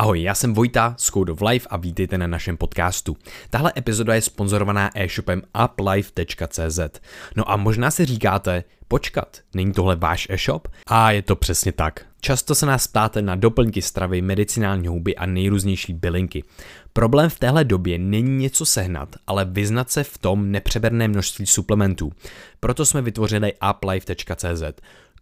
Ahoj, já jsem Vojta z Code of Life a vítejte na našem podcastu. Tahle epizoda je sponzorovaná e-shopem uplife.cz. No a možná si říkáte, počkat, není tohle váš e-shop? A je to přesně tak. Často se nás ptáte na doplňky stravy, medicinální houby a nejrůznější bylinky. Problém v téhle době není něco sehnat, ale vyznat se v tom nepřeberné množství suplementů. Proto jsme vytvořili uplife.cz.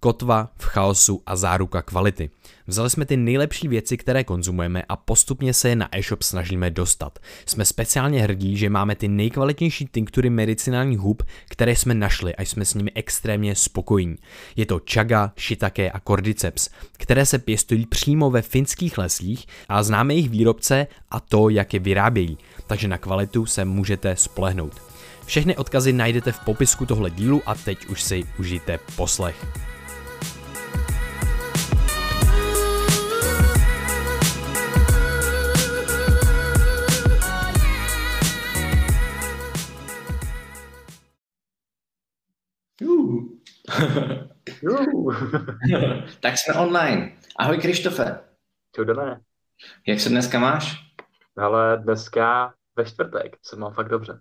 Kotva v chaosu a záruka kvality. Vzali jsme ty nejlepší věci, které konzumujeme a postupně se je na e-shop snažíme dostat. Jsme speciálně hrdí, že máme ty nejkvalitnější tinktury medicinálních hub, které jsme našli a jsme s nimi extrémně spokojení. Je to Chaga, Shitake a Cordyceps, které se pěstují přímo ve finských lesích a známe jejich výrobce a to, jak je vyrábějí, takže na kvalitu se můžete spolehnout. Všechny odkazy najdete v popisku tohle dílu a teď už si užijte poslech. Tak jsme online. Ahoj Krištofe. Čau, Dané. Jak se dneska máš? Ale dneska ve čtvrtek se mám fakt dobře.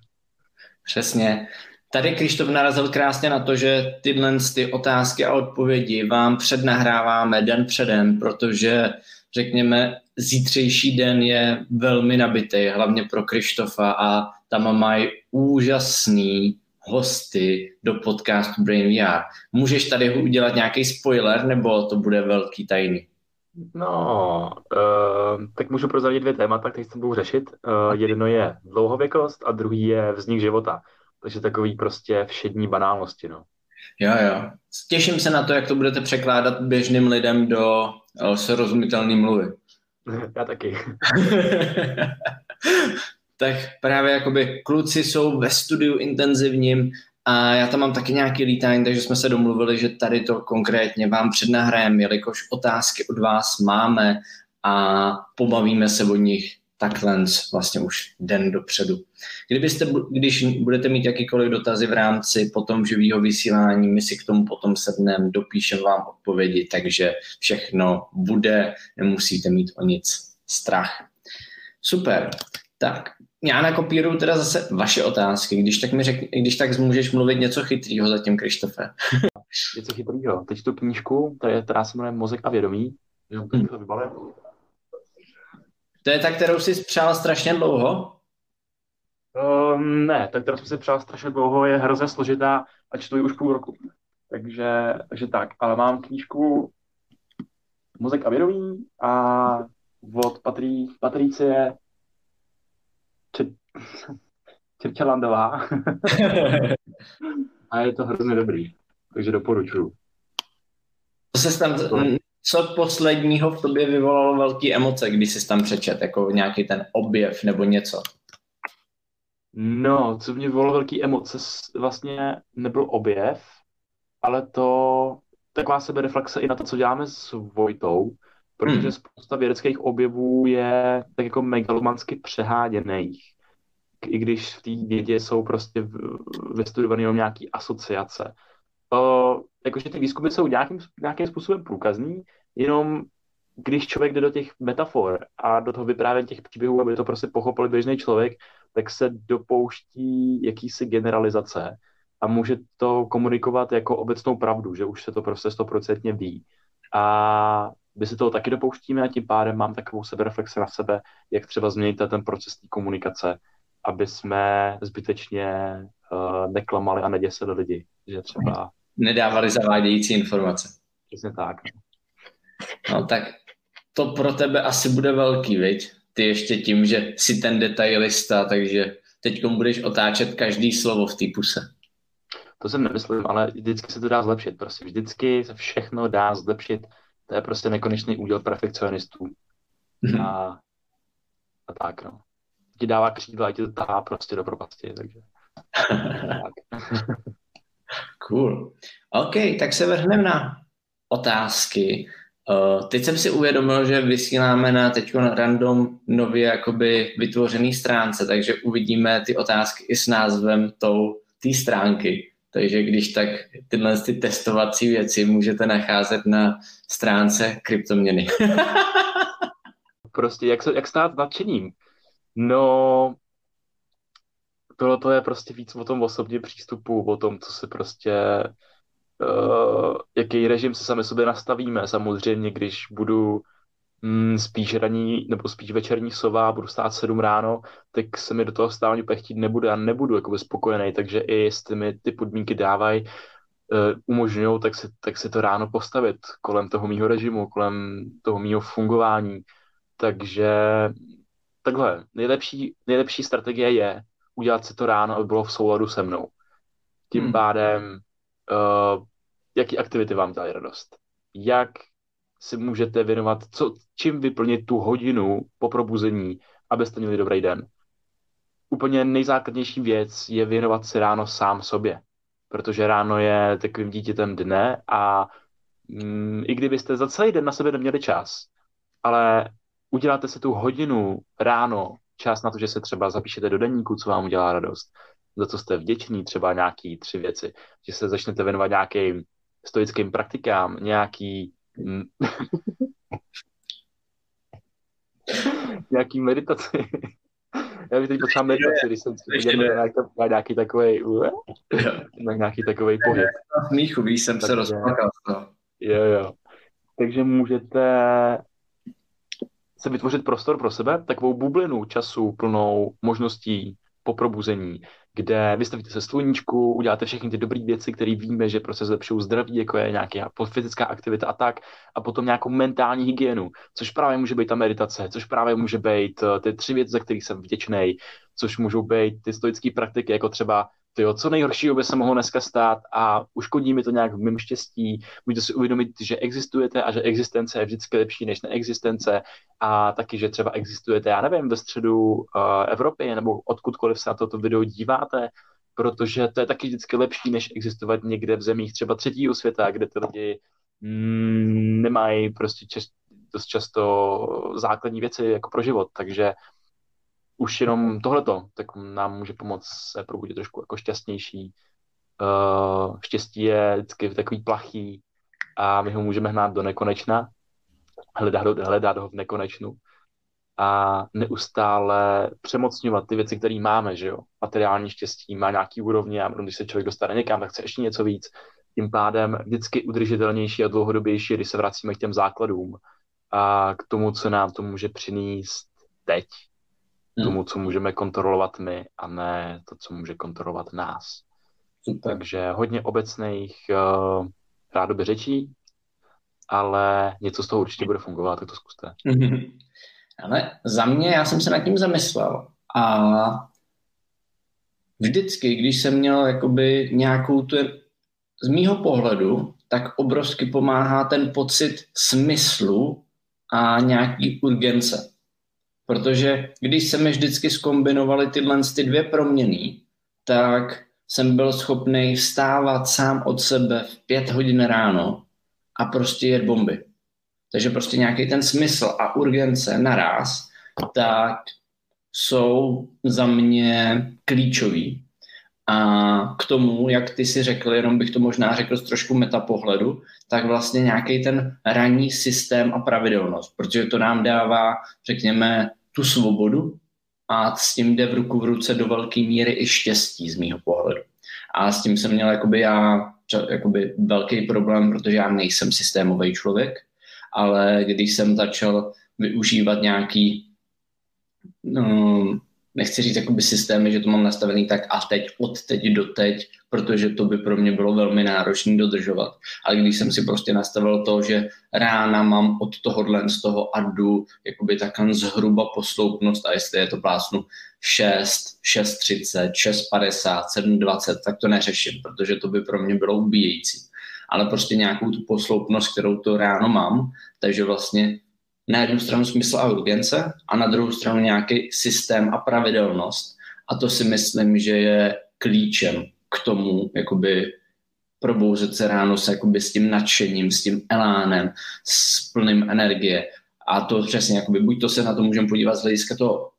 Přesně. Tady Krištof narazil krásně na to, že tyhle ty otázky a odpovědi vám přednahráváme den předem, protože řekněme zítřejší den je velmi nabitý, hlavně pro Krištofa a tam mají úžasný hosty do podcastu BrainVR. Můžeš tady udělat nějaký spoiler, nebo to bude velký tajný? No, tak můžu prozradit dvě témata, které se budou řešit. Jedno je dlouhověkost a druhý je vznik života. Takže takový prostě všední banálnosti, no. Jo. Těším se na to, jak to budete překládat běžným lidem do srozumitelné mluvy. Já taky. Tak právě jakoby kluci jsou ve studiu intenzivním a já tam mám taky nějaký lítání, takže jsme se domluvili, že tady to konkrétně vám přednahrajeme, jelikož otázky od vás máme a pobavíme se o nich takhle vlastně už den dopředu. Když budete mít jakýkoliv dotazy v rámci potom živého vysílání, my si k tomu potom sedneme, dopíšeme vám odpovědi, takže všechno bude, nemusíte mít o nic strach. Super. Tak, já nakopíruju teda zase vaše otázky, když tak můžeš mluvit něco chytrýho zatím, Krištofe. Něco chytrýho. Teď tu knížku, která se jmenuje Mozek a vědomí. To je ta, kterou jsi přál strašně dlouho? Ne, ta, kterou jsem si přál strašně dlouho, je hrozně složitá a čtu ji už půl roku. Takže tak, ale mám knížku Mozek a vědomí a od Patricie Čertělandová a je to hrozně dobrý, takže doporučuju. Co posledního v tobě vyvolalo velké emoce, když jsi tam přečet, jako nějaký ten objev nebo něco? No, co mě vyvolalo velké emoce, vlastně nebyl objev, ale to taková sebereflexe i na to, co děláme s Vojtou, protože spousta vědeckých objevů je tak jako megalomansky přeháděných. I když v té vědě jsou prostě vystudované nějaké asociace. Jakože ty výzkumy jsou nějakým způsobem průkazný, jenom když člověk jde do těch metafor a do toho vyprávění těch příběhů, aby to prostě pochopil běžný člověk, tak se dopouští jakýsi generalizace a může to komunikovat jako obecnou pravdu, že už se to prostě 100% ví. A my si toho taky dopouštíme a tím pádem mám takovou sebereflexi na sebe, jak třeba změnit ten proces té komunikace, aby jsme zbytečně neklamali a neděsili lidi, že třeba... Nedávali zavádějící informace. Přesně tak. No tak to pro tebe asi bude velký, viď? Ty ještě tím, že jsi ten detailista, takže teďkom budeš otáčet každý slovo v té puse. To jsem nemyslím, ale vždycky se to dá zlepšit, prostě. Vždycky se všechno dá zlepšit. To je prostě nekonečný úděl perfekcionistů. A tak, no. Ti dává křídla, ti to tahá prostě do propasti, takže... Cool. OK, tak se vrhneme na otázky. Teď jsem si uvědomil, že vysíláme na teďko na random nově jakoby vytvořený stránce, takže uvidíme ty otázky i s názvem té stránky. Takže když tak tyhle ty testovací věci můžete nacházet na stránce kryptoměny. prostě jak stát nadšením. No, tohle je prostě víc o tom osobním přístupu, o tom, co se prostě, jaký režim se sami sobě nastavíme. Samozřejmě, když budu spíš ranní nebo spíš večerní sova, budu stát 7 ráno, tak se mi do toho stávání chtít nebude a nebudu jakoby spokojený, takže i jestli mi ty podmínky dávají, umožňují, tak si to ráno postavit kolem toho mýho režimu, kolem toho mýho fungování. Takže takhle, nejlepší strategie je udělat si to ráno, aby bylo v souladu se mnou. Tím pádem, jaký aktivity vám dělají radost? Jak si můžete věnovat, čím vyplnit tu hodinu po probuzení, abyste měli dobrý den? Úplně nejzákladnější věc je věnovat si ráno sám sobě, protože ráno je takovým dítětem dne a i kdybyste za celý den na sebe neměli čas, ale uděláte si tu hodinu ráno čas na to, že se třeba zapíšete do deníku, co vám udělá radost, za co jste vděční, třeba nějaký 3 věci, že se začnete věnovat nějakým stoickým praktikám, nějaký meditaci. Já bych teď potřeba meditaci, když jsem na nějaký takovej pohyb. Na smíchu, jsem se rozplakal. Jo. Takže můžete se vytvořit prostor pro sebe, takovou bublinu času plnou možností po probuzení, kde vystavíte se sluníčku, uděláte všechny ty dobré věci, které víme, že prostě zlepšují zdraví, jako je nějaká fyzická aktivita a tak, a potom nějakou mentální hygienu, což právě může být ta meditace, což právě může být ty 3 věci, za kterých jsem vděčnej, což můžou být ty stoické praktiky, jako třeba co nejhoršího by se mohlo dneska stát a uškodí mi to nějak v mém štěstí. Můžete si uvědomit, že existujete a že existence je vždycky lepší než neexistence a taky, že třeba existujete, já nevím, ve středu Evropy nebo odkudkoliv se na toto video díváte, protože to je taky vždycky lepší, než existovat někde v zemích třeba 3. světa, kde ty lidi nemají prostě dost často základní věci jako pro život, takže už jenom tohleto, tak nám může pomoct se probudit trošku jako šťastnější. Štěstí je vždycky takový plachý a my ho můžeme hnát do nekonečna, hledat ho v nekonečnu a neustále přemocňovat ty věci, které máme, že jo. Materiální štěstí má nějaký úrovně a když se člověk dostane někam, tak chce ještě něco víc. Tím pádem vždycky udržitelnější a dlouhodobější, když se vracíme k těm základům a k tomu, co nám to může přinést teď. Tomu, co můžeme kontrolovat my a ne to, co může kontrolovat nás. Super. Takže hodně obecných rádoby řečí, ale něco z toho určitě bude fungovat, tak to zkuste. Mm-hmm. Ale za mě, já jsem se nad tím zamyslel a vždycky, když jsem měl jakoby nějakou tu, z mýho pohledu, tak obrovsky pomáhá ten pocit smyslu a nějaký urgence. Protože když se mi vždycky zkombinovaly tyhle ty 2 proměny, tak jsem byl schopný vstávat sám od sebe v 5 hodin ráno a prostě jet bomby. Takže prostě nějaký ten smysl a urgence naraz, tak jsou za mě klíčový. A k tomu, jak ty si řekl, jenom bych to možná řekl z trošku metapohledu, tak vlastně nějaký ten ranní systém a pravidelnost, protože to nám dává, řekněme, tu svobodu a s tím jde v ruku v ruce do velké míry i štěstí z mýho pohledu. A s tím jsem měl jakoby velký problém, protože já nejsem systémový člověk, ale když jsem začal využívat nějaký nechci říct jakoby systémy, že to mám nastavený tak a teď, od teď do teď, protože to by pro mě bylo velmi náročné dodržovat. Ale když jsem si prostě nastavil to, že rána mám od tohohle z toho a jdu jakoby takhle zhruba posloupnost a jestli je to plácnu 6, 6.30, 6.50, 7.20, tak to neřeším, protože to by pro mě bylo ubíjející. Ale prostě nějakou tu posloupnost, kterou to ráno mám, takže vlastně na jednu stranu smysl a urgence a na druhou stranu nějaký systém a pravidelnost. A to si myslím, že je klíčem k tomu, jakoby probouzet se ráno se jakoby s tím nadšením, s tím elánem, s plným energie. A to přesně, jakoby, buď to se na to můžeme podívat z hlediska toho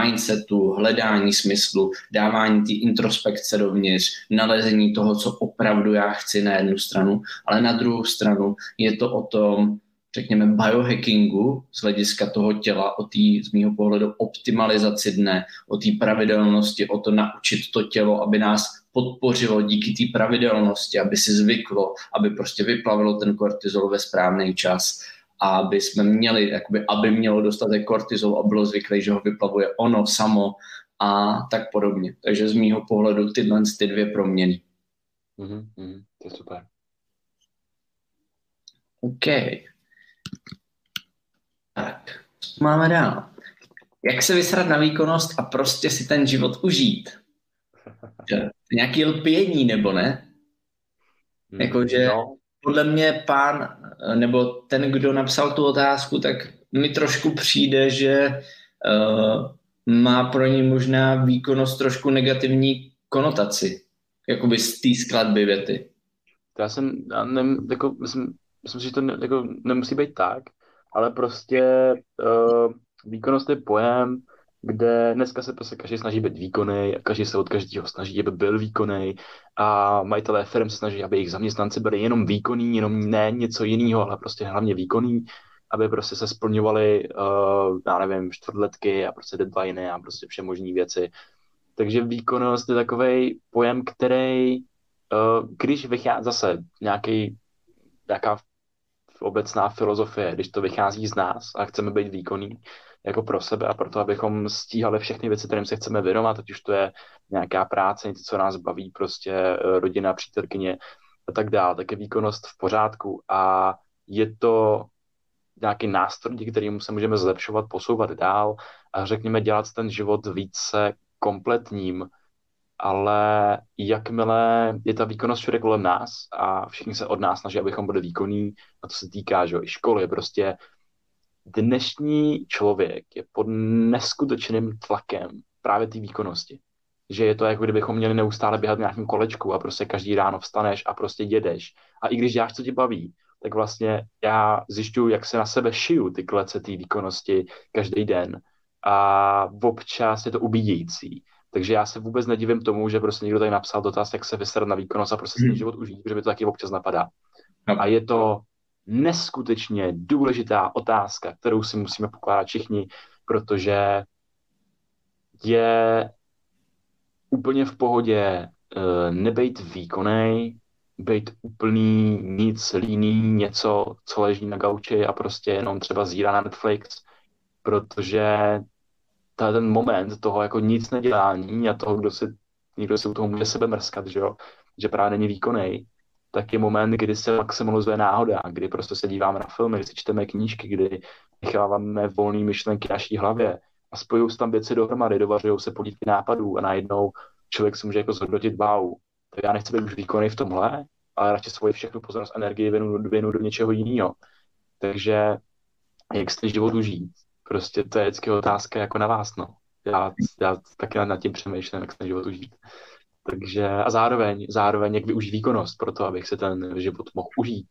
mindsetu, hledání smyslu, dávání té introspekce dovnitř, nalezení toho, co opravdu já chci na jednu stranu, ale na druhou stranu je to o tom, řekněme, biohackingu z hlediska toho těla, o té, z mýho pohledu, optimalizaci dne, o té pravidelnosti, o to naučit to tělo, aby nás podpořilo díky té pravidelnosti, aby si zvyklo, aby prostě vyplavilo ten kortizol ve správný čas a aby jsme měli, jakoby, aby mělo dostatek kortizol a bylo zvyklé, že ho vyplavuje ono samo a tak podobně. Takže z mýho pohledu tyhle ty dvě proměny. To je super. OK. Tak, co máme dál? Jak se vysrat na výkonnost a prostě si ten život užít? Nějaký lpění, nebo ne? Jakože podle mě pán, nebo ten, kdo napsal tu otázku, tak mi trošku přijde, že má pro ní možná výkonnost trošku negativní konotaci. Jakoby z té skladby věty. Myslím, že to nemusí být tak, ale prostě výkonnost je pojem, kde dneska se prostě každý snaží být výkonný, každý se od každého snaží, aby byl výkonný a majitelé firm se snaží, aby jejich zaměstnanci byli jenom výkonní, jenom ne něco jiného, ale prostě hlavně výkonní, aby prostě se splňovaly, já nevím, čtvrtletky a prostě deadline a prostě vše možný věci. Takže výkonnost je takovej pojem, který, když vychází zase nějaká obecná filozofie, když to vychází z nás a chceme být výkonní jako pro sebe a proto, abychom stíhali všechny věci, kterým se chceme věnovat, ať už to je nějaká práce, něco, co nás baví, prostě rodina, přítelkyně a tak dále, tak je výkonnost v pořádku a je to nějaký nástroj, kterým se můžeme zlepšovat, posouvat dál a řekněme dělat ten život více kompletním, ale jakmile je ta výkonnost všude kolem nás a všichni se od nás snaží, abychom byli výkonní, a to se týká, že jo, i školy, prostě dnešní člověk je pod neskutečným tlakem právě té výkonnosti, že je to jako kdybychom měli neustále běhat v nějakém kolečku a prostě každý ráno vstaneš a prostě jedeš a i když děláš, co tě baví, tak vlastně já zjišťuju, jak se na sebe šiju ty klece té výkonnosti každý den a občas je to ubíjející. Takže já se vůbec nedivím tomu, že prostě někdo tady napsal dotaz, jak se vysrat na výkonnost a prostě ten život užít, protože mi to taky občas napadá. A je to neskutečně důležitá otázka, kterou si musíme pokládat všichni, protože je úplně v pohodě nebejt výkonnej, být úplný, nic líný, něco, co leží na gauči a prostě jenom třeba zírá na Netflix, protože ten moment toho jako nic nedělání a toho, někdo si u toho může sebe mrskat, že jo, že právě není výkonnej, tak je moment, kdy se maximalizuje náhoda, kdy prostě se díváme na filmy, kdy si čteme knížky, kdy necháváme volné myšlenky naší hlavě a spojují se tam věci dohromady, dovařují se podívky nápadů a najednou člověk si může jako zhodnotit, wow, tak já nechci být už výkonnej v tomhle, ale radši svoji všechnu pozornost, energii věnu do něčeho jiného. Takže jak se život užít? Prostě to je vždycky otázka jako na vás, no. Já taky nad tím přemýšlím, jak se život užít. Takže a zároveň jak využít výkonnost pro to, abych se ten život mohl užít.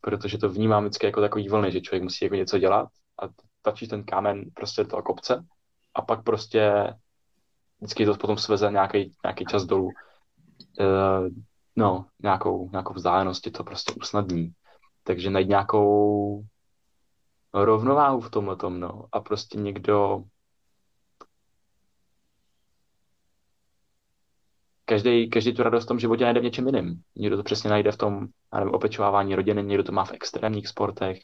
Protože to vnímám vždycky jako takový vlny, že člověk musí jako něco dělat a tlačí ten kámen prostě do toho kopce a pak prostě vždycky to potom sveze nějaký čas dolů. Nějakou vzdálenost to prostě usnadní. Takže najít nějakou rovnováhu v tomhletom, no. A prostě někdo... Každý tu radost v tom životě najde v něčem jiným. Někdo to přesně najde v tom, nevím, opečovávání rodiny, někdo to má v extrémních sportech,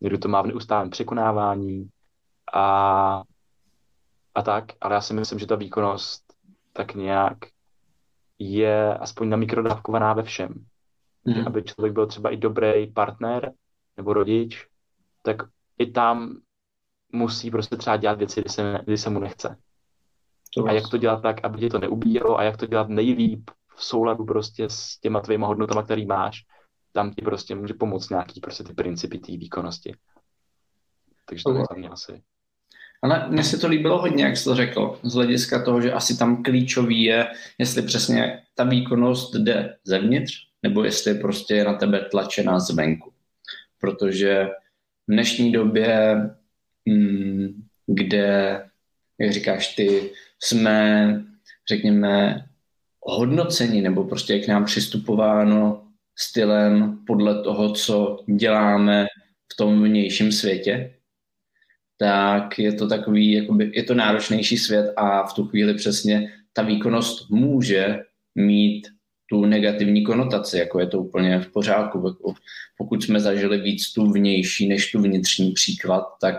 někdo to má v neustálém překonávání a tak. Ale já si myslím, že ta výkonnost tak nějak je aspoň namikrodávkovaná ve všem. Mm. Aby člověk byl třeba i dobrý partner nebo rodič, tak i tam musí prostě třeba dělat věci, kdy se mu nechce. A jak to dělat tak, aby tě to neubíjelo a jak to dělat nejlíp v souladu prostě s těma tvýma hodnotama, který máš, tam ti prostě může pomoct nějaký prostě ty principy té výkonnosti. Takže to je za mě asi. Ale mně se to líbilo hodně, jak jsi to řekl, z hlediska toho, že asi tam klíčový je, jestli přesně ta výkonnost jde zevnitř, nebo jestli prostě je na tebe tlačená zvenku. Protože v dnešní době, kde, jak říkáš ty, jsme, řekněme, hodnoceni, nebo prostě je k nám přistupováno stylem podle toho, co děláme, v tom vnějším světě, tak je to takový, jakoby, je to náročnější svět a v tu chvíli přesně ta výkonnost může mít tu negativní konotaci, jako je to úplně v pořádku. Pokud jsme zažili víc tu vnější než tu vnitřní příklad, tak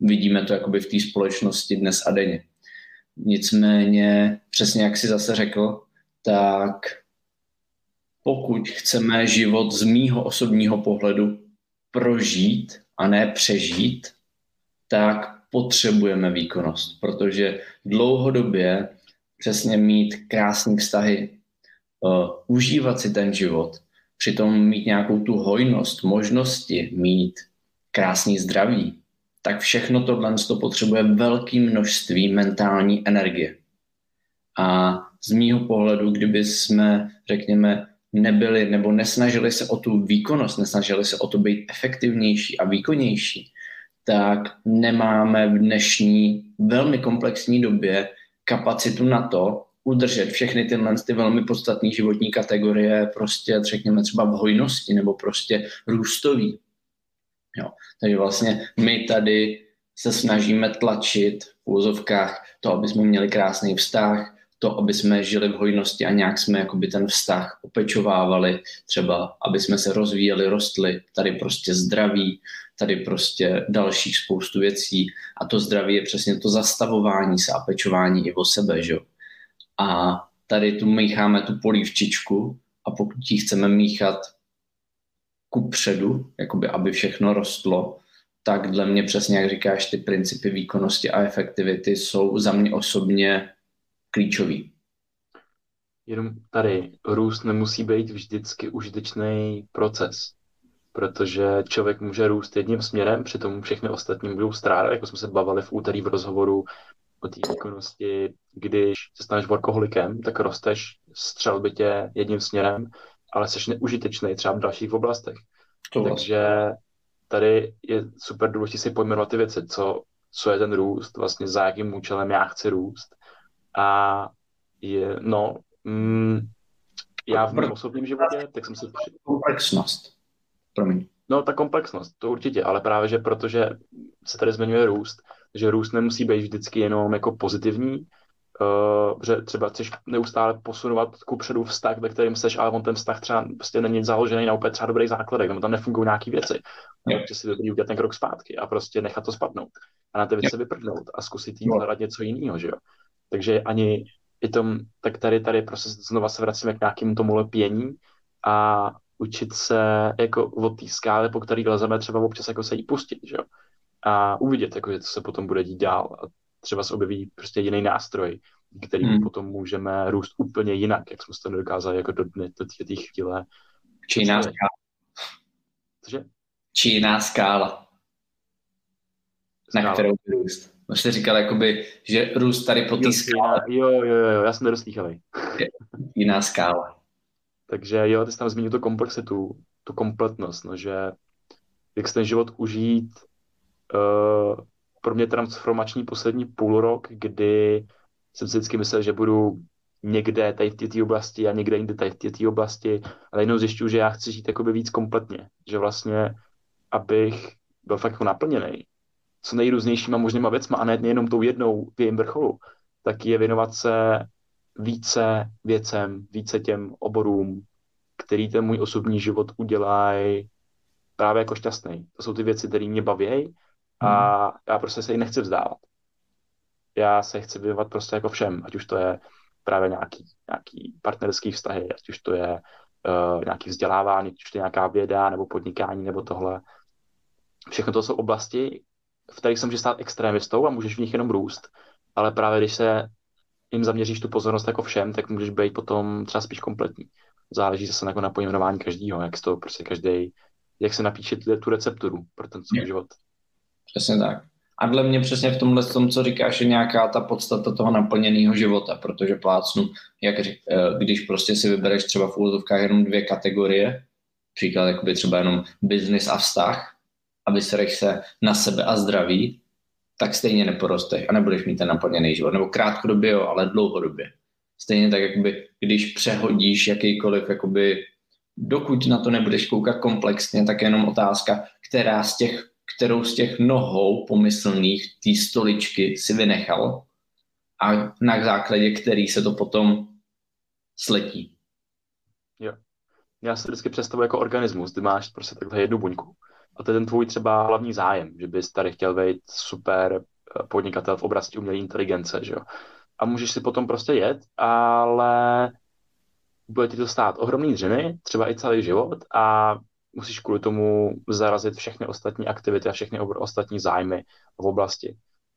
vidíme to jakoby v té společnosti dnes a denně. Nicméně, přesně jak si zase řekl, tak pokud chceme život z mýho osobního pohledu prožít a ne přežít, tak potřebujeme výkonnost, protože dlouhodobě přesně mít krásné vztahy, užívat si ten život, přitom mít nějakou tu hojnost, možnosti, mít krásný zdraví, tak všechno tohle potřebuje velké množství mentální energie. A z mýho pohledu, kdyby jsme, řekněme, nebyli nebo nesnažili se o tu výkonnost, nesnažili se o to být efektivnější a výkonnější, tak nemáme v dnešní velmi komplexní době kapacitu na to, udržet všechny ty velmi podstatné životní kategorie prostě řekněme třeba v hojnosti nebo prostě růstový. Jo. Takže vlastně my tady se snažíme tlačit v úzovkách to, aby jsme měli krásný vztah, to, aby jsme žili v hojnosti a nějak jsme jakoby ten vztah opečovávali, třeba aby jsme se rozvíjeli, rostli, tady prostě zdraví, tady prostě dalších spoustu věcí a to zdraví je přesně to zastavování se a pečování i o sebe, že jo. A tady tu mícháme tu polívčičku a pokud ji chceme míchat kupředu, jakoby aby všechno rostlo, tak dle mě přesně, jak říkáš, ty principy výkonnosti a efektivity jsou za mě osobně klíčový. Jenom tady růst nemusí být vždycky užitečný proces, protože člověk může růst jedním směrem, přitom všechny ostatní budou strádat, jako jsme se bavili v úterý v rozhovoru o té výkonnosti, když se staneš workoholikem, tak rosteš střelbitě jedním směrem, ale jsi neužitečný třeba v dalších oblastech. Takže tady je super důležité si pojmenovat ty věci, co je ten růst, vlastně za jakým účelem já chci růst. A je, já v mém osobním životě, tak jsem si... Komplexnost. Promiň. No, ta komplexnost, to určitě, ale právě, že protože se tady zmiňuje růst, že růst nemusí být vždycky jenom jako pozitivní, že třeba chceš neustále posunovat kupředu vztah, ve kterém seš, ale on ten vztah třeba prostě není založený na úplně třeba dobrých základech, nebo tam nefungují nějaké věci. Takže si dobrý udělat ten krok zpátky a prostě nechat to spadnout. A na ty věci vyprdnout a zkusit jít hledat něco jiného, že jo. Takže ani i tom, tak tady prostě znova se vracíme k nějakému tomu lepění a učit se jako od té skály, po který lezeme, třeba občas jako se jí pustit, že jo. A uvidět, jakože co se potom bude dít dál. A třeba se objeví prostě jiný nástroj, který potom můžeme růst úplně jinak, jak jsme se to nedokázali jako do těch chvíle. Či jiná skála. Cože? Či jiná skála. Na kterou růst. No jste říkal, jakoby, že růst tady po té skále. Jo, já jsem nedoslýchal. Jiná skála. Takže jo, ty jsi tam zmínil tu komplexitu, tu kompletnost, no, že jak se ten život užít. Pro mě transformační poslední půl rok, kdy jsem si vždycky myslel, že budu někde tady v té oblasti a někde jinde tady v té oblasti, ale jenom zjišťuju, že já chci žít jakoby víc kompletně, že vlastně, abych byl fakt naplněný co nejrůznějšíma možnýma věcma a nejenom tou jednou v jejím vrcholu, tak je věnovat se více věcem, více těm oborům, který ten můj osobní život udělají právě jako šťastný. To jsou ty věci, které mě baví. A já prostě se jí nechci vzdávat. Já se chci věnovat prostě jako všem, ať už to je právě nějaký partnerský vztahy, ať už to je nějaký vzdělávání, ať už to je nějaká věda, nebo podnikání, nebo tohle. Všechno to jsou oblasti, v kterých se může stát extrémistou a můžeš v nich jenom růst, ale právě když se jim zaměříš tu pozornost jako všem, tak můžeš být potom třeba spíš kompletní. Záleží zase jako na pojmenování každýho, jak to prostě každý, jak se napíše tu recepturu pro ten svůj život. Přesně tak. A dle mě přesně v tomhle tom, co říkáš, je nějaká ta podstata toho naplněného života, protože plácnu, když prostě si vybereš třeba v úvozovkách jenom dvě kategorie, příklad jakoby třeba jenom biznis a vztah, a vysereš se na sebe a zdraví, tak stejně neporosteš a nebudeš mít ten naplněný život. Nebo krátkodobě, jo, ale dlouhodobě. Stejně tak, jakoby, když přehodíš jakýkoliv, jakoby, dokud na to nebudeš koukat komplexně, tak je jenom otázka, kterou z těch nohou pomyslných té stoličky si vynechal a na základě který se to potom sletí. Jo. Já si vždycky představuji jako organismus, kdy máš prostě takhle jednu buňku a to je ten tvůj třeba hlavní zájem, že bys tady chtěl být super podnikatel v oblasti umělé inteligence, že jo. A můžeš si potom prostě jet, ale bude ti to stát ohromný dřiny, třeba i celý život a musíš kvůli tomu zarazit všechny ostatní aktivity a všechny ostatní zájmy v oblasti.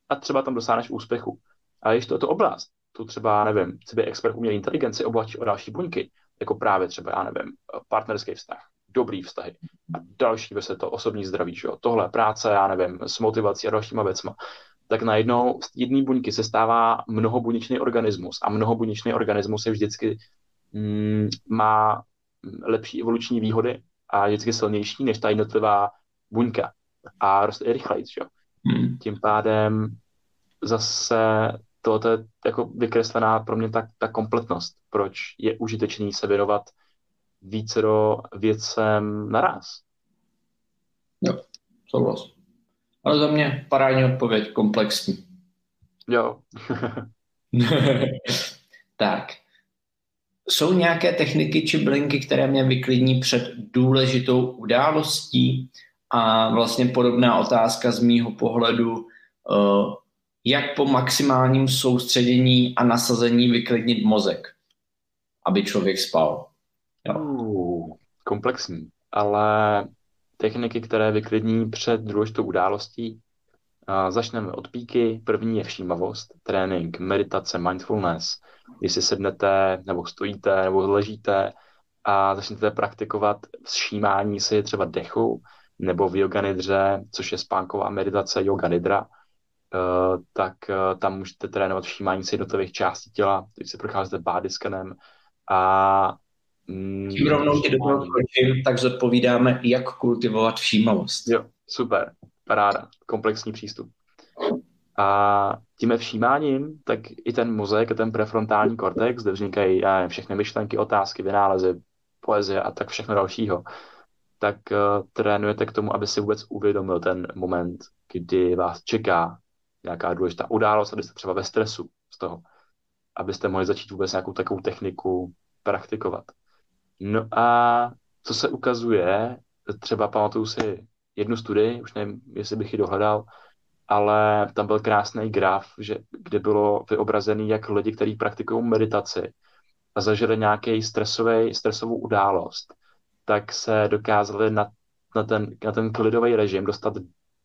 A třeba tam dosáhneš úspěchu. A když to je to oblast, tu třeba, nevím, jsi expert umělé inteligenci, oblačíš o další buňky, jako právě třeba, já nevím, partnerský vztah, dobrý vztahy a další věci, to osobní zdraví, že jo, tohle práce, já nevím, s motivací a dalšíma věcma, tak najednou z jedné buňky se stává mnohobuněčný organismus a mnohobuněčný organismus je vždycky má lepší evoluční výhody a vždycky silnější než ta jednotlivá buňka a roste i rychleji, že jo. Tím pádem zase tohle je jako vykreslená pro mě ta kompletnost, proč je užitečný se věnovat vícero věcem naraz. Jo, souhlas. Ale za mě parádní odpověď, komplexní. Jo. Tak. Jsou nějaké techniky či blinky, které mě vyklidní před důležitou událostí? A vlastně podobná otázka z mýho pohledu, jak po maximálním soustředění a nasazení vyklidnit mozek, aby člověk spal. Komplexní, ale techniky, které vyklidní před důležitou událostí, začneme od píky. První je všímavost, trénink, meditace, mindfulness. Jestli sednete, nebo stojíte, nebo ležíte a začnete praktikovat všímání si třeba dechu, nebo v yoga nidře, což je spánková meditace, yoga nidra, tak tam můžete trénovat všímání si jednotlivých částí těla, když se procházíte body scanem a tím rovnou tě dokončím, tak zodpovídáme, jak kultivovat všímavost. Jo, super, paráda, komplexní přístup. A tím všímáním, tak i ten mozek, ten prefrontální kortex, kde vznikají všechny myšlenky, otázky, vynálezy, poezie a tak všechno dalšího, tak trénujete k tomu, aby si vůbec uvědomil ten moment, kdy vás čeká nějaká důležitá událost, abyste třeba ve stresu z toho, abyste mohli začít vůbec nějakou takovou techniku praktikovat. No a co se ukazuje, třeba pamatuju si jednu studii, už nevím, jestli bych ji dohledal, ale tam byl krásný graf, kde bylo vyobrazený, jak lidi, kteří praktikují meditaci a zažili nějaký stresovou událost, tak se dokázali na ten klidový režim dostat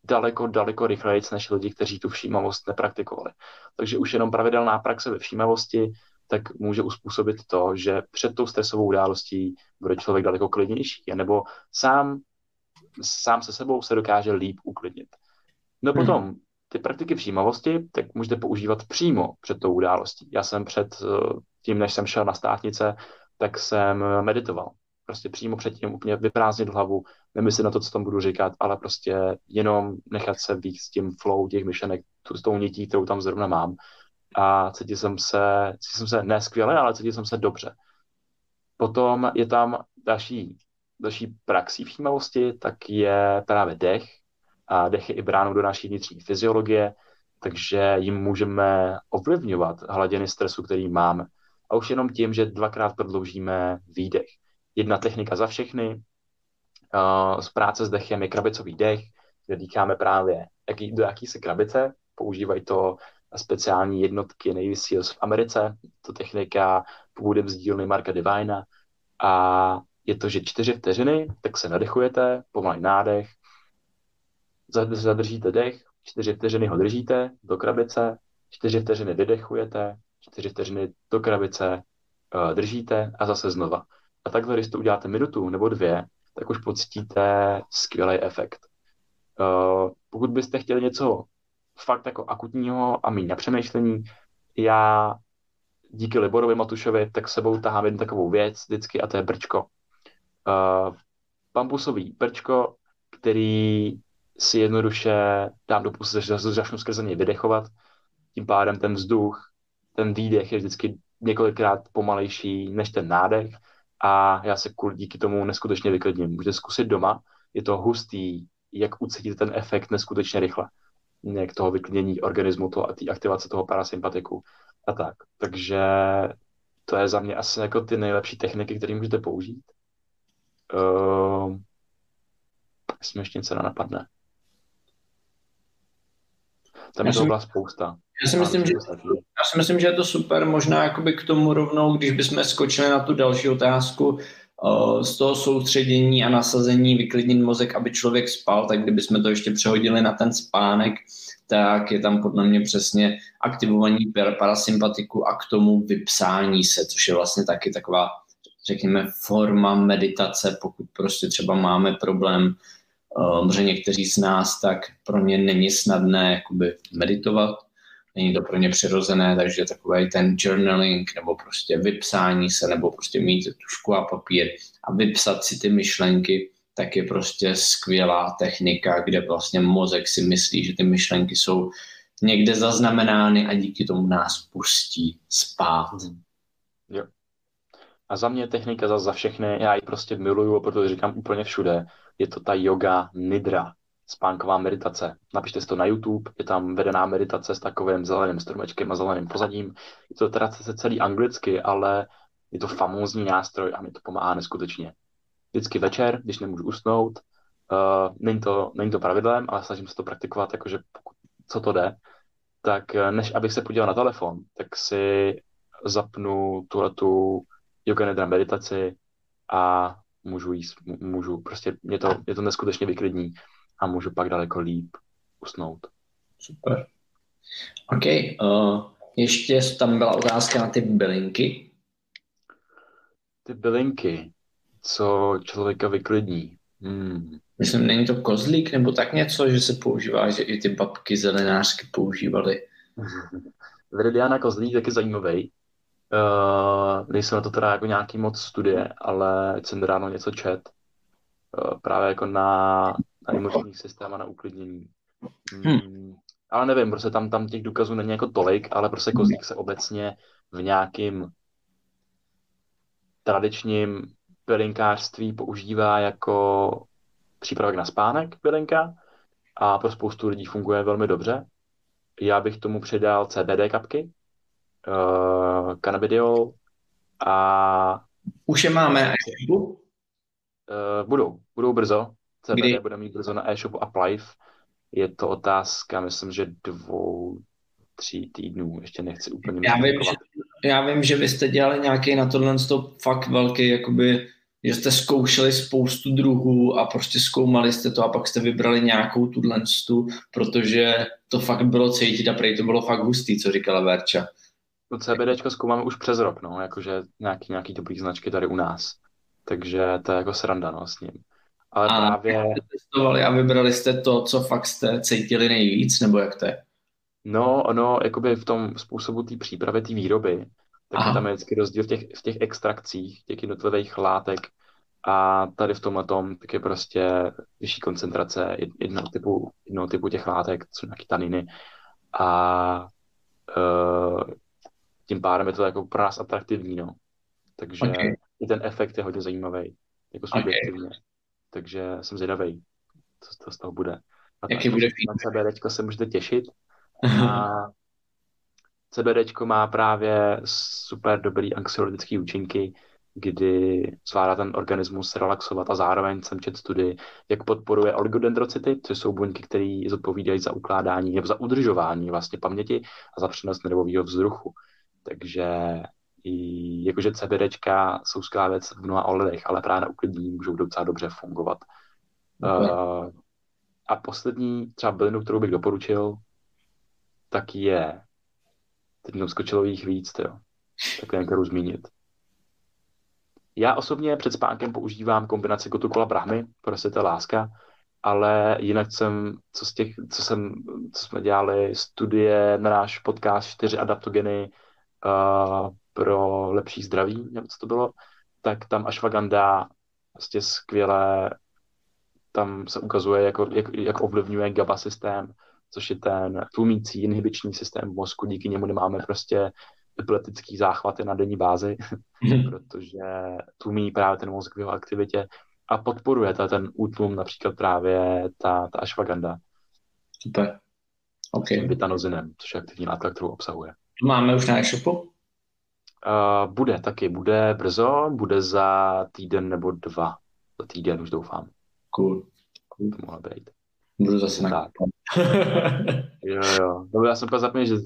daleko, daleko rychleji než lidi, kteří tu všímavost nepraktikovali. Takže už jenom pravidelná praxe ve všímavosti tak může uspůsobit to, že před tou stresovou událostí bude člověk daleko klidnější, nebo sám se sebou se dokáže líp uklidnit. No potom, ty praktiky všímavosti, tak můžete používat přímo před tou událostí. Já jsem před tím, než jsem šel na státnice, tak jsem meditoval. Prostě přímo předtím úplně vyprázdnit hlavu, nemyslet na to, co tam budu říkat, ale prostě jenom nechat se víc s tím flow těch myšlenek, s tou nití, kterou tam zrovna mám. A cítil jsem se ne skvěle, ale cítil jsem se dobře. Potom je tam další praxí všímavosti, tak je právě dech. A dech je i bránou do naší vnitřní fyziologie, takže jim můžeme ovlivňovat hladiny stresu, který máme. A už jenom tím, že 2x prodloužíme výdech. Jedna technika za všechny z práce s dechem je krabicový dech, kde dýcháme právě do jaký se krabice, používají to speciální jednotky Navy Seals v Americe, to technika původem z dílny Marka Devina a je to, že 4 vteřiny, tak se nadechujete, pomalý nádech, zadržíte dech, 4 vteřiny ho držíte do krabice, 4 vteřiny vydechujete, 4 vteřiny do krabice držíte a zase znova. A takhle, když to uděláte 1 nebo 2 minuty, tak už pocítíte skvělý efekt. Pokud byste chtěli něco fakt jako akutního a míň na přemýšlení, já díky Liborovi Matušovi tak sebou tahám jednu takovou věc vždycky a to je brčko. Pampusový brčko, který si jednoduše dám do pusy, začnu skrze něj vydechovat, tím pádem ten vzduch, ten výdech je vždycky několikrát pomalejší než ten nádech a já se díky tomu neskutečně vyklidním. Můžete zkusit doma, je to hustý jak ucítit ten efekt neskutečně rychle. Jak toho vyklidnění organismu, toho, té aktivace toho parasympatiku a tak. Takže to je za mě asi jako ty nejlepší techniky, které můžete použít. Jestli mi ještě něco napadne. Tam je to byla spousta. Já si myslím, že je to super. Možná jakoby k tomu rovnou, když bychom skočili na tu další otázku z toho soustředění a nasazení vyklidnit mozek, aby člověk spal, tak kdybychom to ještě přehodili na ten spánek, tak je tam podle mě přesně aktivování parasympatiku a k tomu vypsání se, což je vlastně taky taková, řekněme, forma meditace, pokud prostě třeba máme problém, že někteří z nás, tak pro ně není snadné jakoby meditovat, není to pro ně přirozené, takže takový ten journaling nebo prostě vypsání se nebo prostě mít tužku a papír a vypsat si ty myšlenky, tak je prostě skvělá technika, kde vlastně mozek si myslí, že ty myšlenky jsou někde zaznamenány a díky tomu nás pustí spát. Jo. A za mě technika za všechny, já ji prostě miluju, protože říkám úplně všude, je to ta yoga nidra, spánková meditace. Napište si to na YouTube, je tam vedená meditace s takovým zeleným stromečkem a zeleným pozadím. Je to teda celý anglicky, ale je to famózní nástroj a mi to pomáhá neskutečně. Vždycky večer, když nemůžu usnout, není to pravidlem, ale snažím se to praktikovat, jakože pokud, co to jde, tak než abych se podíval na telefon, tak si zapnu tuhletu yoga nidra meditaci a můžu prostě je to neskutečně vyklidní a můžu pak daleko líp usnout. Super. OK. Ještě tam byla otázka na ty bylinky. Ty bylinky, co člověka vyklidní. Myslím, není to kozlík nebo tak něco, že se používá, že i ty babky zelenářky používaly. Viridiana kozlík taky zajímavý. Nejsou na to teda jako nějaký moc studie, ale jsem ráno něco čet. Právě jako na emočních systém a na uklidnění. Ale nevím, prostě tam těch důkazů není jako tolik, ale prostě kozlík se obecně v nějakým tradičním bylinkářství používá jako přípravek na spánek bylinka a pro spoustu lidí funguje velmi dobře. Já bych tomu přidal CBD kapky, kanabidiol a... Už je máme e-shopu? Budou brzo. CBD budeme mít brzo na e-shopu Uplife. Je to otázka, myslím, že 2-3 týdnů. Ještě nechci úplně... Já vím, že vy jste dělali nějaký na tohle fakt velký, jakoby, že jste zkoušeli spoustu druhů a prostě zkoumali jste to a pak jste vybrali nějakou tuhle, protože to fakt bylo cítit a prej to bylo fakt hustý, co říkala Verča. To CBDčko zkoumáme už přes rok, no, jakože nějaký dobrý značky tady u nás. Takže to je jako sranda, no, s ním. Ale a právě... testovali a vybrali jste to, co fakt jste cítili nejvíc, nebo jak to je? No, ono, jakoby v tom způsobu té přípravy, té výroby, tak tam je vždycky rozdíl v těch extrakcích, těch jednotlivých látek a tady v tomhletom tak je prostě vyšší koncentrace jednoho typu těch látek, co nějaký taniny a tím pádem je to jako pro nás atraktivní, no. Takže i ten efekt je hodně zajímavý, jako subjektivně. Takže jsem zvědavej, co to z toho bude. Na CBDčko se můžete těšit. A CBDčko má právě super dobrý anxiolytický účinky, kdy zvládá ten organismus relaxovat a zároveň jsem čet studii, jak podporuje oligodendrocity, což jsou buňky, které zodpovídají za ukládání nebo za udržování vlastně paměti a za přenos nervového vzruchu. Takže jakože CBDčka jsou skvělá věc v mnoha ohledech, ale právě na uklidnění můžou docela dobře fungovat. A poslední třeba bylinu, kterou bych doporučil, tak je, teď mnou skočilo jich víc, tyjo, tak nějakou zmínit. Já osobně před spánkem používám kombinaci gotu kola brahmi, prostě ta láska, ale jinak jsem, co jsme dělali, studie na náš podcast 4 adaptogeny pro lepší zdraví, nevím, co to bylo, tak tam ashwagandha vlastně skvěle, tam se ukazuje, jak ovlivňuje GABA systém, což je ten tlumící inhibiční systém v mozku, díky němu nemáme prostě epileptický záchvaty na denní bázi, protože tlumí právě ten mozk v jeho aktivitě a podporuje ten útlum, například právě ta ashwagandha. Super. Okay. Vitanozinem, což je aktivní látka, kterou obsahuje. Máme už na e-shopu? Bude brzo, bude za týden nebo dva. Za týden už doufám. Cool. To mohlo být. Budu zase nakupovat. Jo. No, já jsem úplně zapomněl,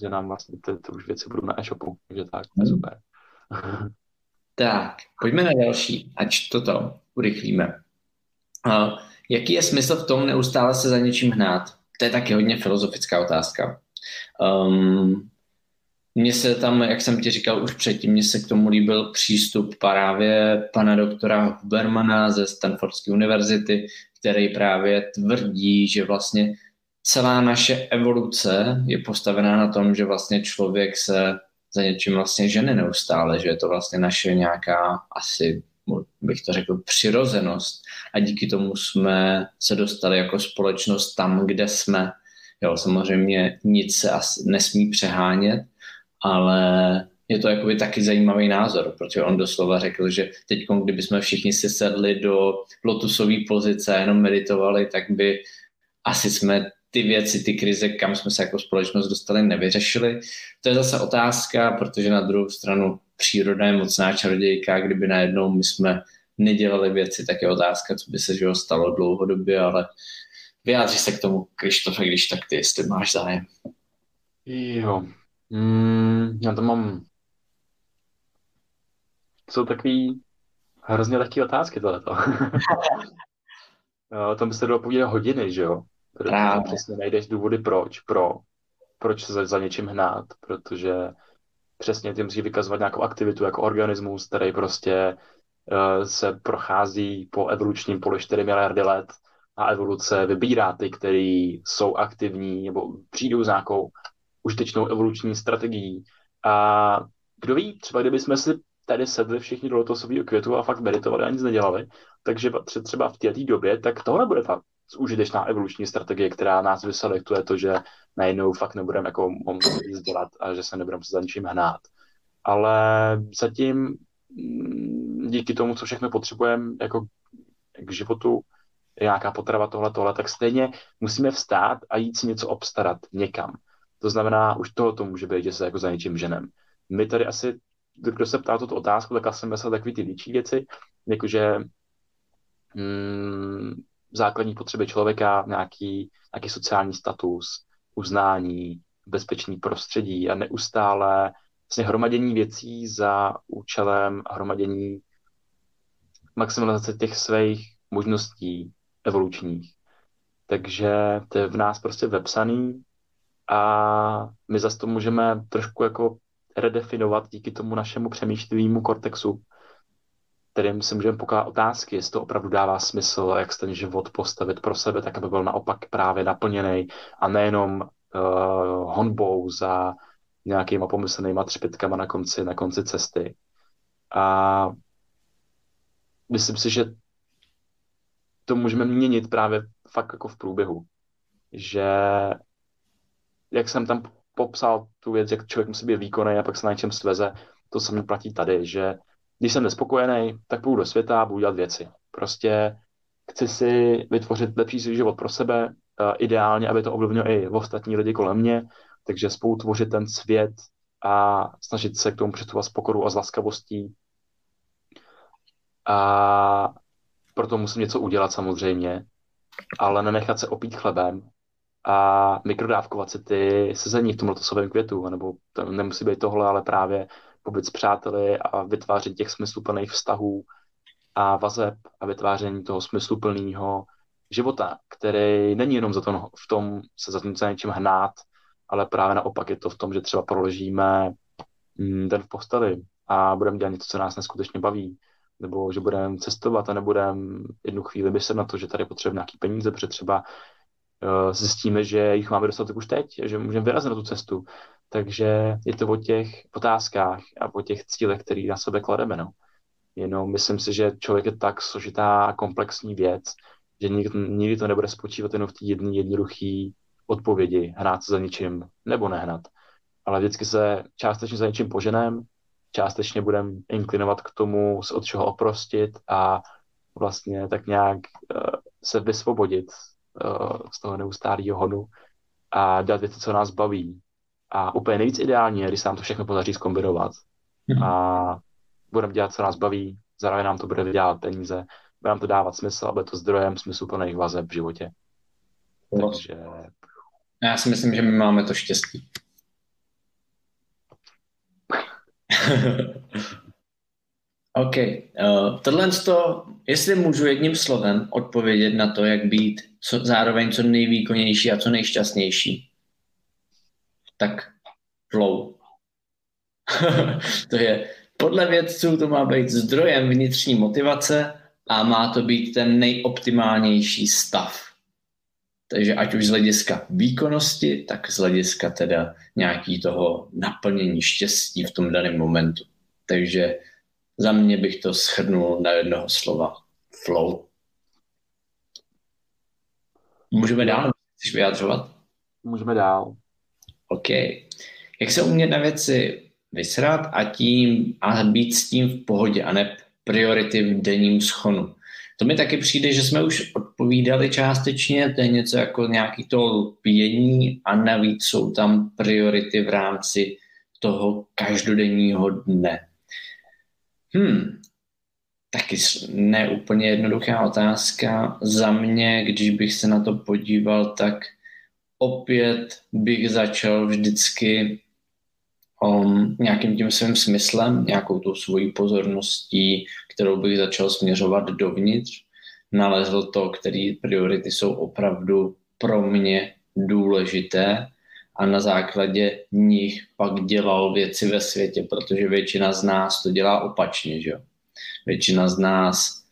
že nám vlastně ty už věci budou na e-shopu, takže tak, to je super. Tak, pojďme na další, ať toto urychlíme. Jaký je smysl v tom neustále se za něčím hnát? To je taky hodně filozofická otázka. Mně se tam, jak jsem ti říkal už předtím, mně se k tomu líbil přístup právě pana doktora Hubermana ze Stanfordské univerzity, který právě tvrdí, že vlastně celá naše evoluce je postavená na tom, že vlastně člověk se za něčím vlastně žene neustále, že je to vlastně naše nějaká asi, bych to řekl, přirozenost a díky tomu jsme se dostali jako společnost tam, kde jsme. Jo, samozřejmě nic se asi nesmí přehánět, ale je to jakoby taky zajímavý názor, protože on doslova řekl, že teď, kdybychom všichni si sedli do lotusové pozice a jenom meditovali, tak by asi jsme ty věci, ty krize, kam jsme se jako společnost dostali, nevyřešili. To je zase otázka, protože na druhou stranu příroda je mocná čarodějka, kdyby najednou my jsme nedělali věci, tak je otázka, co by se stalo dlouhodobě, ale vyjádří se k tomu, Krištofe, když tak ty, jestli máš zájem. Jo. Já to mám... Jsou takový hrozně lehký otázky tohleto. O tom by se dalo povídat hodiny, že jo? Protože přesně najdeš důvody, proč se za něčím hnát, protože přesně ty musí vykazovat nějakou aktivitu jako organismus, který prostě se prochází po evolučním poli 4 miliardy let a evoluce vybírá ty, který jsou aktivní nebo přijdou s nějakou užitečnou evoluční strategií. A kdo ví, třeba kdybychom si tady sedli všichni do lotosového květu a fakt meditovali a nic nedělali, takže třeba v této době, tak tohle bude ta užitečná evoluční strategie, která nás vyselektuje to, že najednou fakt nebudeme jako nic dělat a že se nebudeme za ničím hnát. Ale zatím díky tomu, co všechno potřebujeme jako k životu, nějaká potrava tohle, tak stejně musíme vstát a jít si něco obstarat někam. To znamená, už tohoto může být, že se jako za něčím ženem. My tady asi, kdo se ptá tuto otázku, tak asi myslel takový ty větší věci, jakože základní potřeby člověka, nějaký sociální status, uznání, bezpečný prostředí a neustále vlastně hromadění věcí za účelem hromadění maximalizace těch svých možností evolučních. Takže to je v nás prostě vepsaný a my zase to můžeme trošku jako redefinovat díky tomu našemu přemýšlivému kortexu, kterým si můžeme pokládat otázky, jestli to opravdu dává smysl, jak ten život postavit pro sebe, tak aby byl naopak právě naplněný a nejenom honbou za nějakýma pomyslnýma třpitkama na konci cesty. A myslím si, že to můžeme měnit právě fakt jako v průběhu. Že jak jsem tam popsal tu věc, jak člověk musí být výkonný a pak se na něčem sveze, to se mi platí tady, že když jsem nespokojený, tak půjdu do světa a budu dělat věci. Prostě chci si vytvořit lepší život pro sebe, ideálně, aby to ovlivnilo i ostatní lidi kolem mě, takže spolutvořit ten svět a snažit se k tomu přistupovat s pokorou a s laskavostí. A proto musím něco udělat samozřejmě, ale nenechat se opít chlebem a mikrodávkovat si ty sezení v tom lotosovém květu, nebo to nemusí být tohle, ale právě pobyt s přáteli a vytváření těch smysluplných vztahů a vazeb a vytváření toho smysluplného života, který není jenom v tom se za něčím hnát, ale právě naopak je to v tom, že třeba proložíme den v posteli a budeme dělat něco, co nás neskutečně baví, nebo že budeme cestovat a nebudeme jednu chvíli myslet na to, že tady potřebujeme nějaký peníze, protože třeba zjistíme, že jich máme dostatek už teď, že můžeme vyrazit na tu cestu. Takže je to o těch otázkách a o těch cílech, které na sebe klademe. No. Jenom myslím si, že člověk je tak složitá komplexní věc, že nikdy to nebude spočívat jenom v té jednoduché odpovědi, hnát se za ničím nebo nehnat. Ale vždycky se částečně za ničím poženem, částečně budeme inklinovat k tomu, se od čeho oprostit a vlastně tak nějak se vysvobodit z toho neustálého honu a dělat věci, co nás baví. A úplně nejvíc ideální je, když se nám to všechno podaří zkombinovat. A budeme dělat, co nás baví, zároveň nám to bude vydělat peníze, bude nám to dávat smysl a bude to zdrojem smysluplných vazeb v životě. No. Takže... Já si myslím, že my máme to štěstí. OK. Tohle to, jestli můžu jedním slovem odpovědět na to, jak být zároveň co nejvýkonnější a co nejšťastnější, tak flow. To je, podle vědců to má být zdrojem vnitřní motivace a má to být ten nejoptimálnější stav. Takže ať už z hlediska výkonnosti, tak z hlediska teda nějaký toho naplnění štěstí v tom daném momentu. Takže za mě bych to shrnul na jednoho slova. Flow. Můžeme dál? Chceš vyjadřovat? Můžeme dál. OK. Jak se umět na věci vysrat a být s tím v pohodě a ne priority v denním schonu? To mi taky přijde, že jsme už odpovídali částečně, to je něco jako nějaký to lpění a navíc jsou tam priority v rámci toho každodenního dne. Taky neúplně jednoduchá otázka. Za mě, když bych se na to podíval, tak opět bych začal vždycky nějakým tím svým smyslem, nějakou tou svojí pozorností, kterou bych začal směřovat dovnitř. Nalezl to, které priority jsou opravdu pro mě důležité a na základě nich pak dělal věci ve světě, protože většina z nás to dělá opačně, že jo? Většina z nás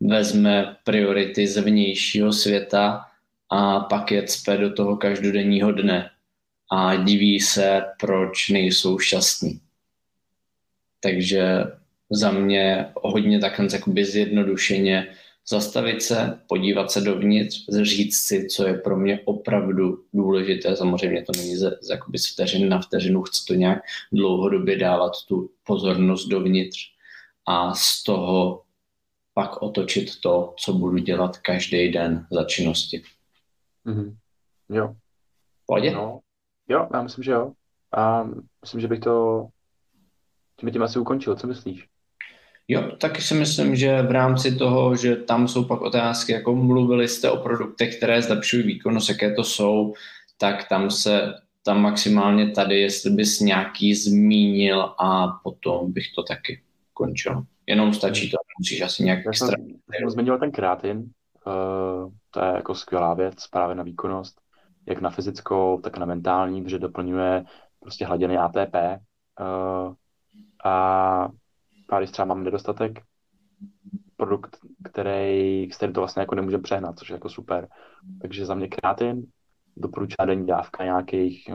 vezme priority z vnějšího světa a pak je cpe do toho každodenního dne a diví se, proč nejsou šťastní. Takže za mě hodně takhle zjednodušeně zastavit se, podívat se dovnitř, říct si, co je pro mě opravdu důležité. Samozřejmě to není z vteřiny na vteřinu, chci to nějak dlouhodobě dávat tu pozornost dovnitř a z toho pak otočit to, co budu dělat každý den za činnosti. Mm-hmm. Jo. Pojď? No. Jo, já myslím, že jo. A myslím, že bych to tím asi ukončil. Co myslíš? Jo, taky si myslím, že v rámci toho, že tam jsou pak otázky, jako mluvili jste o produktech, které zlepšují výkonnost, jaké to jsou, tak tam maximálně tady, jestli bys nějaký zmínil a potom bych to taky končil. Jenom stačí to, musíš asi nějak extrát. Já jsem zmínil ten kreatin, to je jako skvělá věc právě na výkonnost, jak na fyzickou, tak na mentální, protože doplňuje prostě hladiny ATP a když třeba mám nedostatek, produkt, který to vlastně jako nemůže přehnat, což je jako super. Takže za mě kreatin, doporučuje denní dávka nějakých,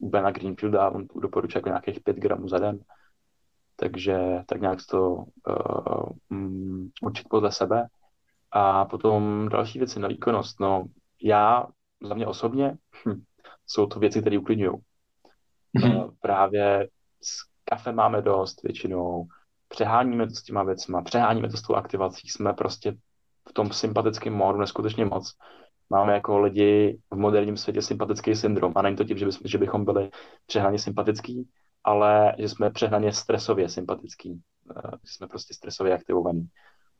Bena Greenfielda, on doporučuje jako nějakých 5 gramů za den. Takže tak nějak to určit podle sebe. A potom další věci na výkonnost. No já, za mě osobně, jsou to věci, které uklidňují. Právě s kafe máme dost většinou, přeháníme to s těma věcma, přeháníme to s tou aktivací, jsme prostě v tom sympatickém módu neskutečně moc. Máme jako lidi v moderním světě sympatický syndrom a není to tím, že bychom byli přehnaně sympatický, ale že jsme přehnaně stresově sympatický, že jsme prostě stresově aktivovaní.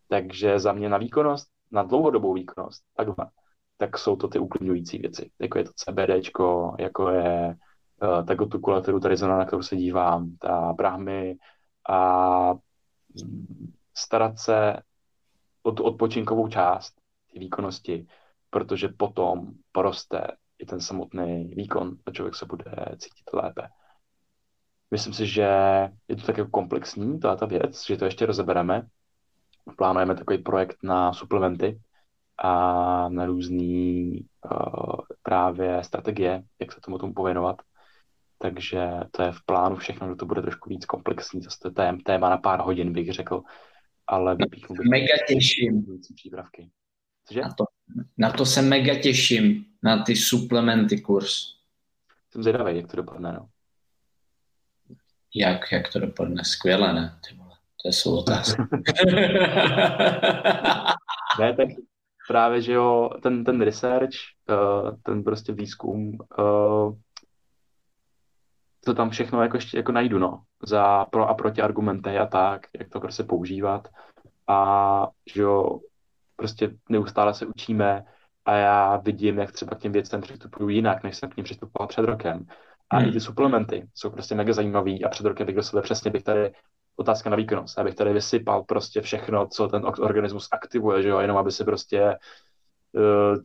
Takže za mě na výkonnost, na dlouhodobou výkonnost, takhle, tak jsou to ty uklidňující věci, jako je to CBDčko, jako je ta gotu kola, na kterou se dívám, ta brahmi a starat se o tu odpočinkovou část výkonnosti, protože potom poroste i ten samotný výkon a člověk se bude cítit lépe. Myslím si, že je to tak jako komplexní, ta věc, že to ještě rozebereme. Plánujeme takový projekt na suplementy a na různé právě strategie, jak se tomu pověnovat. Takže to je v plánu všechno, že to bude trošku víc komplexní, to je téma na pár hodin, bych řekl. Ale mega těším. Přípravky. Na to se mega těším, na ty suplementy kurz. Jsem zvědavý, jak to dopadne, no. Jak to dopadne? Skvěle, ne? Ty vole, To jsou otázky. Ne, tak právě, že jo, ten research, ten prostě výzkum, to tam všechno jako najdu, no. Za pro a proti argumenty a tak, jak to prostě používat. A že jo, prostě neustále se učíme a já vidím, jak třeba k těm věcem přistupuju jinak, než jsem k ním přistupoval před rokem. A i ty suplementy jsou prostě mega zajímavý a před rokem bych do sebe přesně bych tady otázka na výkonnost, abych tady vysypal prostě všechno, co ten organismus aktivuje, že jo, jenom aby se prostě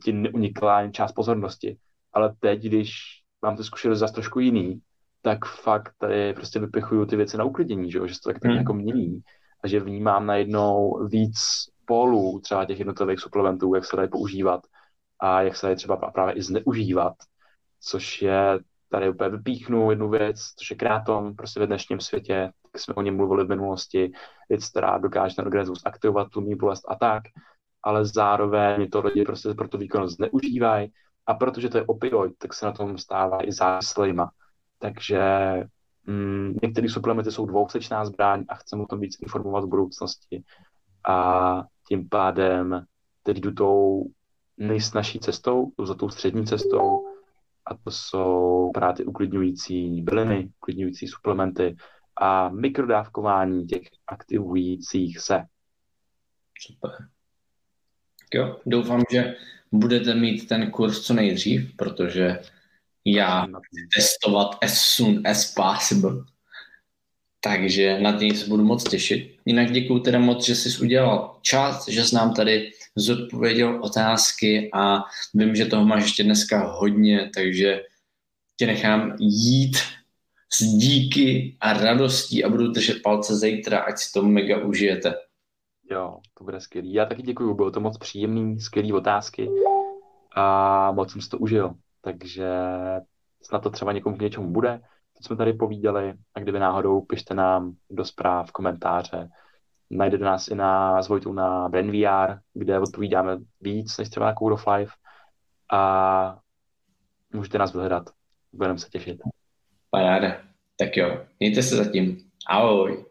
ti neunikla část pozornosti. Ale teď, když mám tu zkušenost zase trošku jiný, tak fakt tady prostě vypichuju ty věci na uklidění, že jo, že se to tak nějak mění a že vnímám najednou víc polů třeba těch jednotlivých suplementů, jak se dají používat a jak se dají třeba právě i zneužívat, což je tady úplně vypíchnu jednu věc, což je kreatin, prostě ve dnešním světě, tak jsme o něm mluvili v minulosti, věc, která dokáže ten organismus aktivovat, tlumí bolest a tak, ale zároveň to lidi prostě pro tu výkonnost zneužívají a protože to je opioid, tak se na tom stává i závislejma. Takže některé suplementy jsou dvousečná zbraň a chceme o tom víc informovat v budoucnosti. A tím pádem teď jdu tou nejsnažší cestou, za tou střední cestou, a to jsou právě ty uklidňující byliny, uklidňující suplementy a mikrodávkování těch aktivujících se. Super. Jo, doufám, že budete mít ten kurz co nejdřív, protože já testovat as soon as possible. Takže na něj se budu moc těšit. Jinak děkuju teda moc, že jsi udělal čas, že jsi nám tady zodpověděl otázky a vím, že toho máš ještě dneska hodně, takže tě nechám jít s díky a radostí a budu držet palce zítra, ať si to mega užijete. Jo, to bude skvělý. Já taky děkuju, bylo to moc příjemný, skvělý otázky a moc jsem si to užil. Takže snad to třeba někomu k něčemu bude, co jsme tady povídali, a kdyby náhodou, pište nám do zpráv, komentáře. Najdete nás i s Vojtou na BrainVR, kde odpovídáme víc než třeba na Code of Life a můžete nás vyhledat. Budeme se těšit. Paráda. Tak jo, mějte se zatím. Ahoj.